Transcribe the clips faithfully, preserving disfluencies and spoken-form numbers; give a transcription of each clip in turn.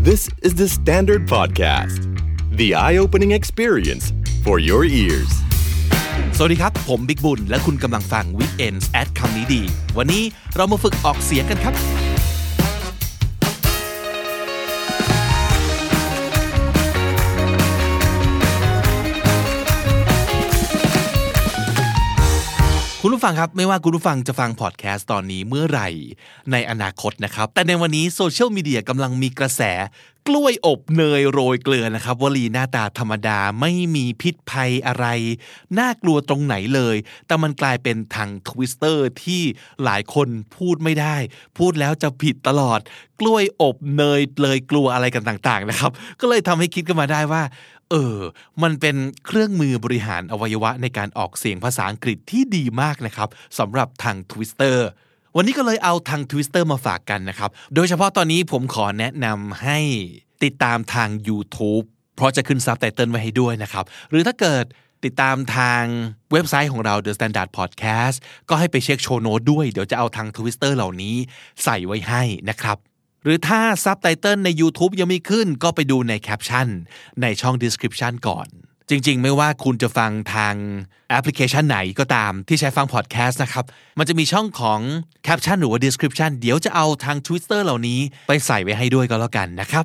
This is the Standard Podcast, the eye-opening experience for your ears. สวัสดีครับผมบิ๊กบุญและคุณกำลังฟัง Weekends at คำนี้ดีวันนี้เรามาฝึกออกเสียงกันครับคุณผู้ฟังครับไม่ว่าคุณผู้ฟังจะฟังพอดแคสต์ตอนนี้เมื่อไหร่ในอนาคตนะครับแต่ในวันนี้โซเชียลมีเดียกำลังมีกระแสกล้วยอบเนยโรยเกลือนะครับวลีหน้าตาธรรมดาไม่มีพิษภัยอะไรน่ากลัวตรงไหนเลยแต่มันกลายเป็นทางทวิสเตอร์ที่หลายคนพูดไม่ได้พูดแล้วจะผิดตลอดกล้วยอบเนยเลยกลัวอะไรกันต่างๆนะครับก็เลยทำให้คิดกันมาได้ว่าเออมันเป็นเครื่องมือบริหารอวัยวะในการออกเสียงภาษาอังกฤษที่ดีมากนะครับสำหรับทาง Twister วันนี้ก็เลยเอาทาง Twister มาฝากกันนะครับโดยเฉพาะตอนนี้ผมขอแนะนำให้ติดตามทาง YouTube เพราะจะขึ้นซับไตเติลไว้ให้ด้วยนะครับหรือถ้าเกิดติดตามทางเว็บไซต์ของเรา The Standard Podcast ก็ให้ไปเช็คโชว์โน้ตด้วยเดี๋ยวจะเอาทาง Twister เหล่านี้ใส่ไว้ให้นะครับหรือถ้าซับไตเติลใน YouTube ยังไม่ขึ้นก็ไปดูในแคปชั่นในช่อง description ก่อนจริงๆไม่ว่าคุณจะฟังทางแอปพลิเคชันไหนก็ตามที่ใช้ฟังพอดแคสต์นะครับมันจะมีช่องของแคปชั่นหรือว่า description เดี๋ยวจะเอาทาง Twitter เหล่านี้ไปใส่ไว้ให้ด้วยก็แล้วกันนะครับ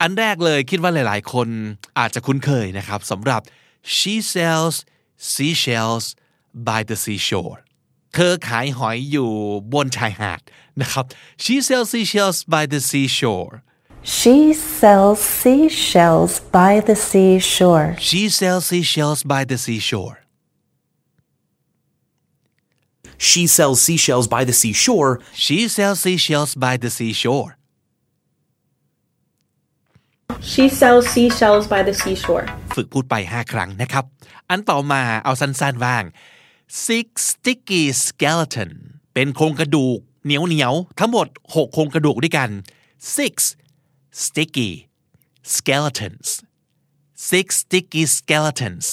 อันแรกเลยคิดว่าหลายๆคนอาจจะคุ้นเคยนะครับสำหรับ she sells seashells by the seashoreเธอขายหอยอยู่บนชายหาดนะครับ She sells seashells by the seashore She sells seashells by the seashore She sells seashells by the seashore She sells seashells by the seashore She sells seashells by the seashore She sells seashells by the seashore ฝึกพูดไปห้าครั้งนะครับอันต่อมาเอาสั้นๆบ้างSix sticky skeleton เป็นโครงกระดูกเหนียวๆทั้งหมดหกโครงกระดูกด้วยกัน Six sticky skeletons Six sticky skeletons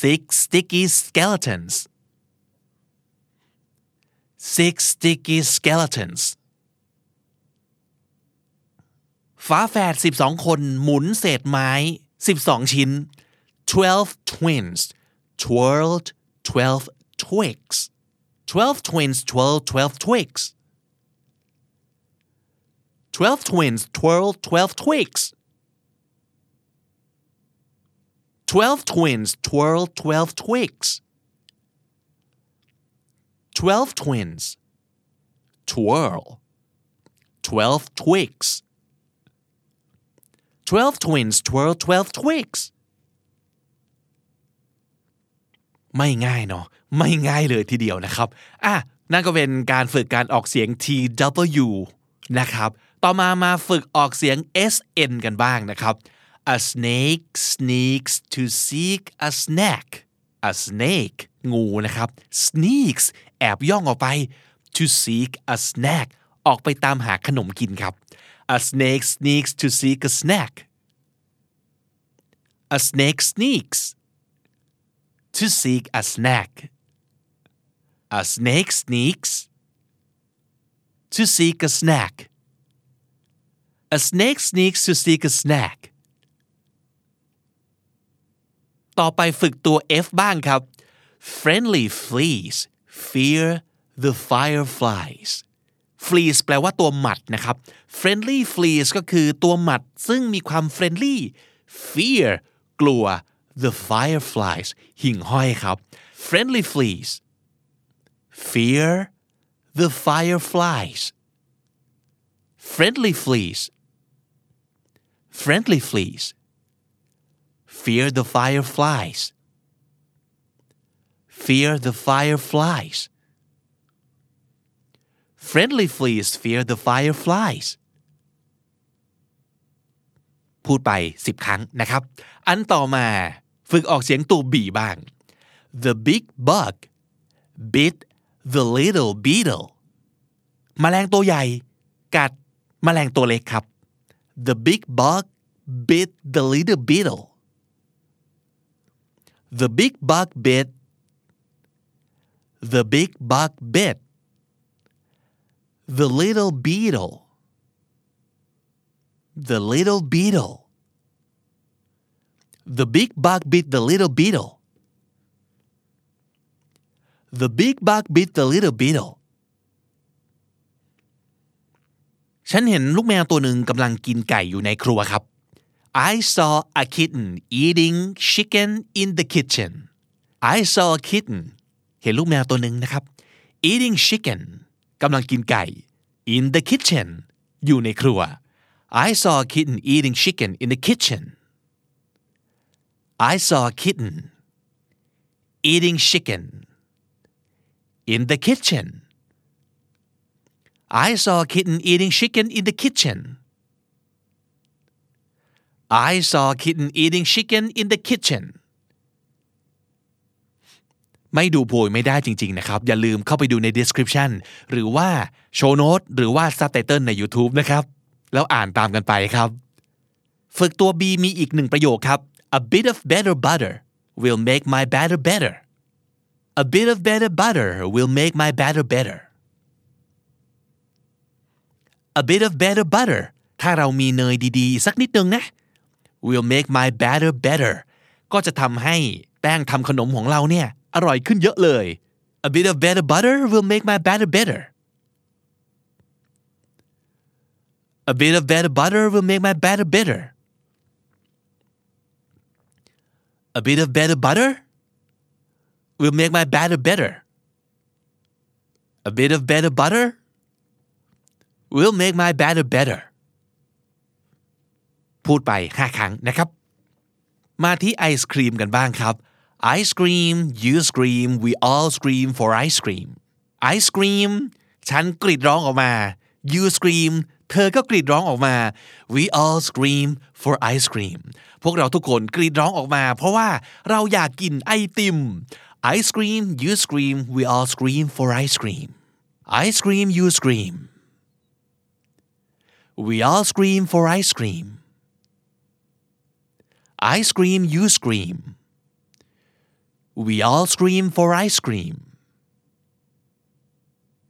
Six sticky skeletons Six sticky skeletons ฝาแฝดสิบสองคนหมุนเศษไม้สิบสองชิ้นtwelve twins twirled twelve twigs twelve twins twirled twelve twigs twelve twins twirled twelve twigs twelve twins twirled twelve twigs twelve twins twirl twelve twigs twelve twins twirled twelve twigsไม่ง่ายเนาะไม่ง่ายเลยทีเดียวนะครับอ่ะนั่นก็เป็นการฝึกการออกเสียง ที ดับเบิลยู นะครับต่อมามาฝึกออกเสียง เอส เอ็น กันบ้างนะครับ A snake sneaks to seek a snack A snake งูนะครับ sneaks แอบย่องออกไป to seek a snack ออกไปตามหาขนมกินครับ A snake sneaks to seek a snack A snake sneaks to seek a snack a snake sneaks to seek a snack a snake sneaks to seek a snack ต่อไปฝึกตัว F บ้างครับ friendly fleas fear the fireflies fleas แปลว่าตัวหมัดนะครับ friendly fleas ก็คือตัวหมัดซึ่งมีความ friendly fear กลัวThe fireflies หิ่งห้อยครับ Friendly fleas Fear the fireflies Friendly fleas Friendly fleas Fear the fireflies Fear the fireflies Friendly fleas Fear the firefliesพูดไปสิบครั้งนะครับอันต่อมาฝึกออกเสียงตัวบีบ้าง The big bug bit the little beetle แมลงตัวใหญ่กัดแมลงตัวเล็กครับ The big bug bit the little beetle The big bug bit The big bug bit The little beetle the little beetle. The big bug bit the little beetle. The big bug bit the little beetle. ฉันเห็นลูกแมวตัวหนึ่งกำลังกินไก่อยู่ในครัวครับ I saw a kitten eating chicken in the kitchen. I saw a kitten. เห็นลูกแมวตัวหนึ่งนะครับ eating chicken กำลังกินไก่ in the kitchen อยู่ในครัว I saw a kitten eating chicken in the kitchen. I saw a kitten eating chicken in the kitchen.I saw a kitten eating chicken in the kitchen. I saw a kitten eating chicken in the kitchen. ไม่ดูโพยไม่ได้จริงๆนะครับอย่าลืมเข้าไปดูใน description หรือว่า show note หรือว่า subtitle ใน YouTube นะครับแล้วอ่านตามกันไปครับฝึกตัว B มีอีกหนึ่งประโยคครับ A bit of better butter will make my batter better. A bit of better butter will make my batter better.A bit of better butter ถ้าเรามีเนยดีๆสักนิดนึงนะ will make my batter better ก็จะทำให้แป้งทำขนมของเราเนี่ยอร่อยขึ้นเยอะเลย A bit of better butter will make my batter better. A bit of better butter will make my batter better. A bit of better butter will make my batter better. A bit of better butter will make my batter better พูดไปห้าครั้งนะครับมาที่ไอศครีมกันบ้างครับ Ice cream you scream we all scream for ice cream Ice cream ฉันกรีดร้องออกมา you scream เธอก็กรีดร้องออกมา we all scream for ice cream พวกเราทุกคนกรีดร้องออกมาเพราะว่าเราอยากกินไอติม Ice cream you scream we all scream for ice cream Ice cream you scream We all scream for ice cream. I scream, you scream. We all scream for ice cream.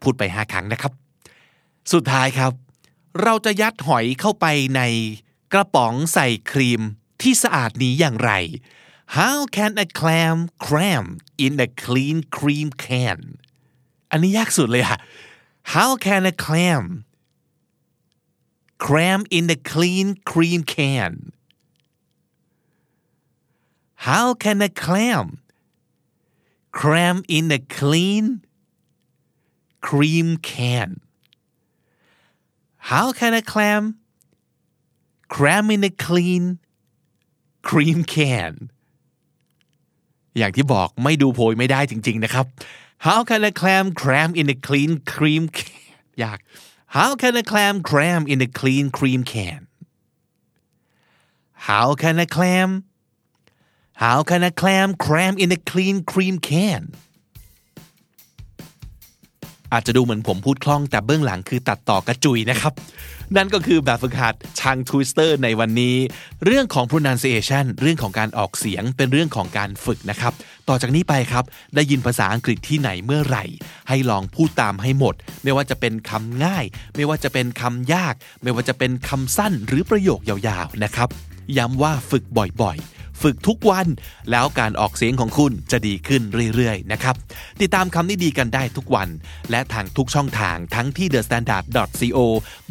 พูดไปห้าครั้งนะครับสุดท้ายครับเราจะยัดหอยเข้าไปในกระป๋องใส่ครีมที่สะอาดนี้อย่างไร How can a clam cram in a clean cream can? อันนี้ยากสุดเลยอะ How can a clam cram in the clean cream can? How can a clam cram in the clean cream can? How can a clam cram in the clean cream can? อย่างที่บอกไม่ดูโพยไม่ได้จริงๆนะครับ How can a clam cram in the clean cream can? ยากHow can a clam cram in a clean cream can? How can a clam? How can a clam cram in a clean cream can? อาจจะดูเหมือนผมพูดคล่องแต่เบื้องหลังคือตัดต่อกระจุยนะครับนั่นก็คือแบบฝึกหัดชัง Twister ในวันนี้เรื่องของ pronunciation เรื่องของการออกเสียงเป็นเรื่องของการฝึกนะครับต่อจากนี้ไปครับได้ยินภาษาอังกฤษที่ไหนเมื่อไหร่ให้ลองพูดตามให้หมดไม่ว่าจะเป็นคำง่ายไม่ว่าจะเป็นคำยากไม่ว่าจะเป็นคำสั้นหรือประโยคยาวๆนะครับย้ำว่าฝึกบ่อยๆฝึกทุกวันแล้วการออกเสียงของคุณจะดีขึ้นเรื่อยๆนะครับติดตามคำนี้ดีกันได้ทุกวันและทางทุกช่องทางทั้งที่ the standard dot co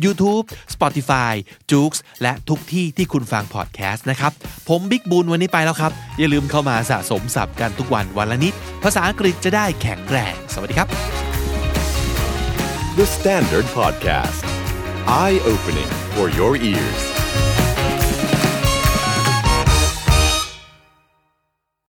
YouTube Spotify Joox และทุกที่ที่คุณฟังพอดแคสต์นะครับผมบิ๊กบูนวันนี้ไปแล้วครับอย่าลืมเข้ามาสะสมศัพท์กันทุกวันวันละนิดภาษาอังกฤษจะได้แข็งแรงสวัสดีครับ The Standard Podcast Eye Opening for Your Ears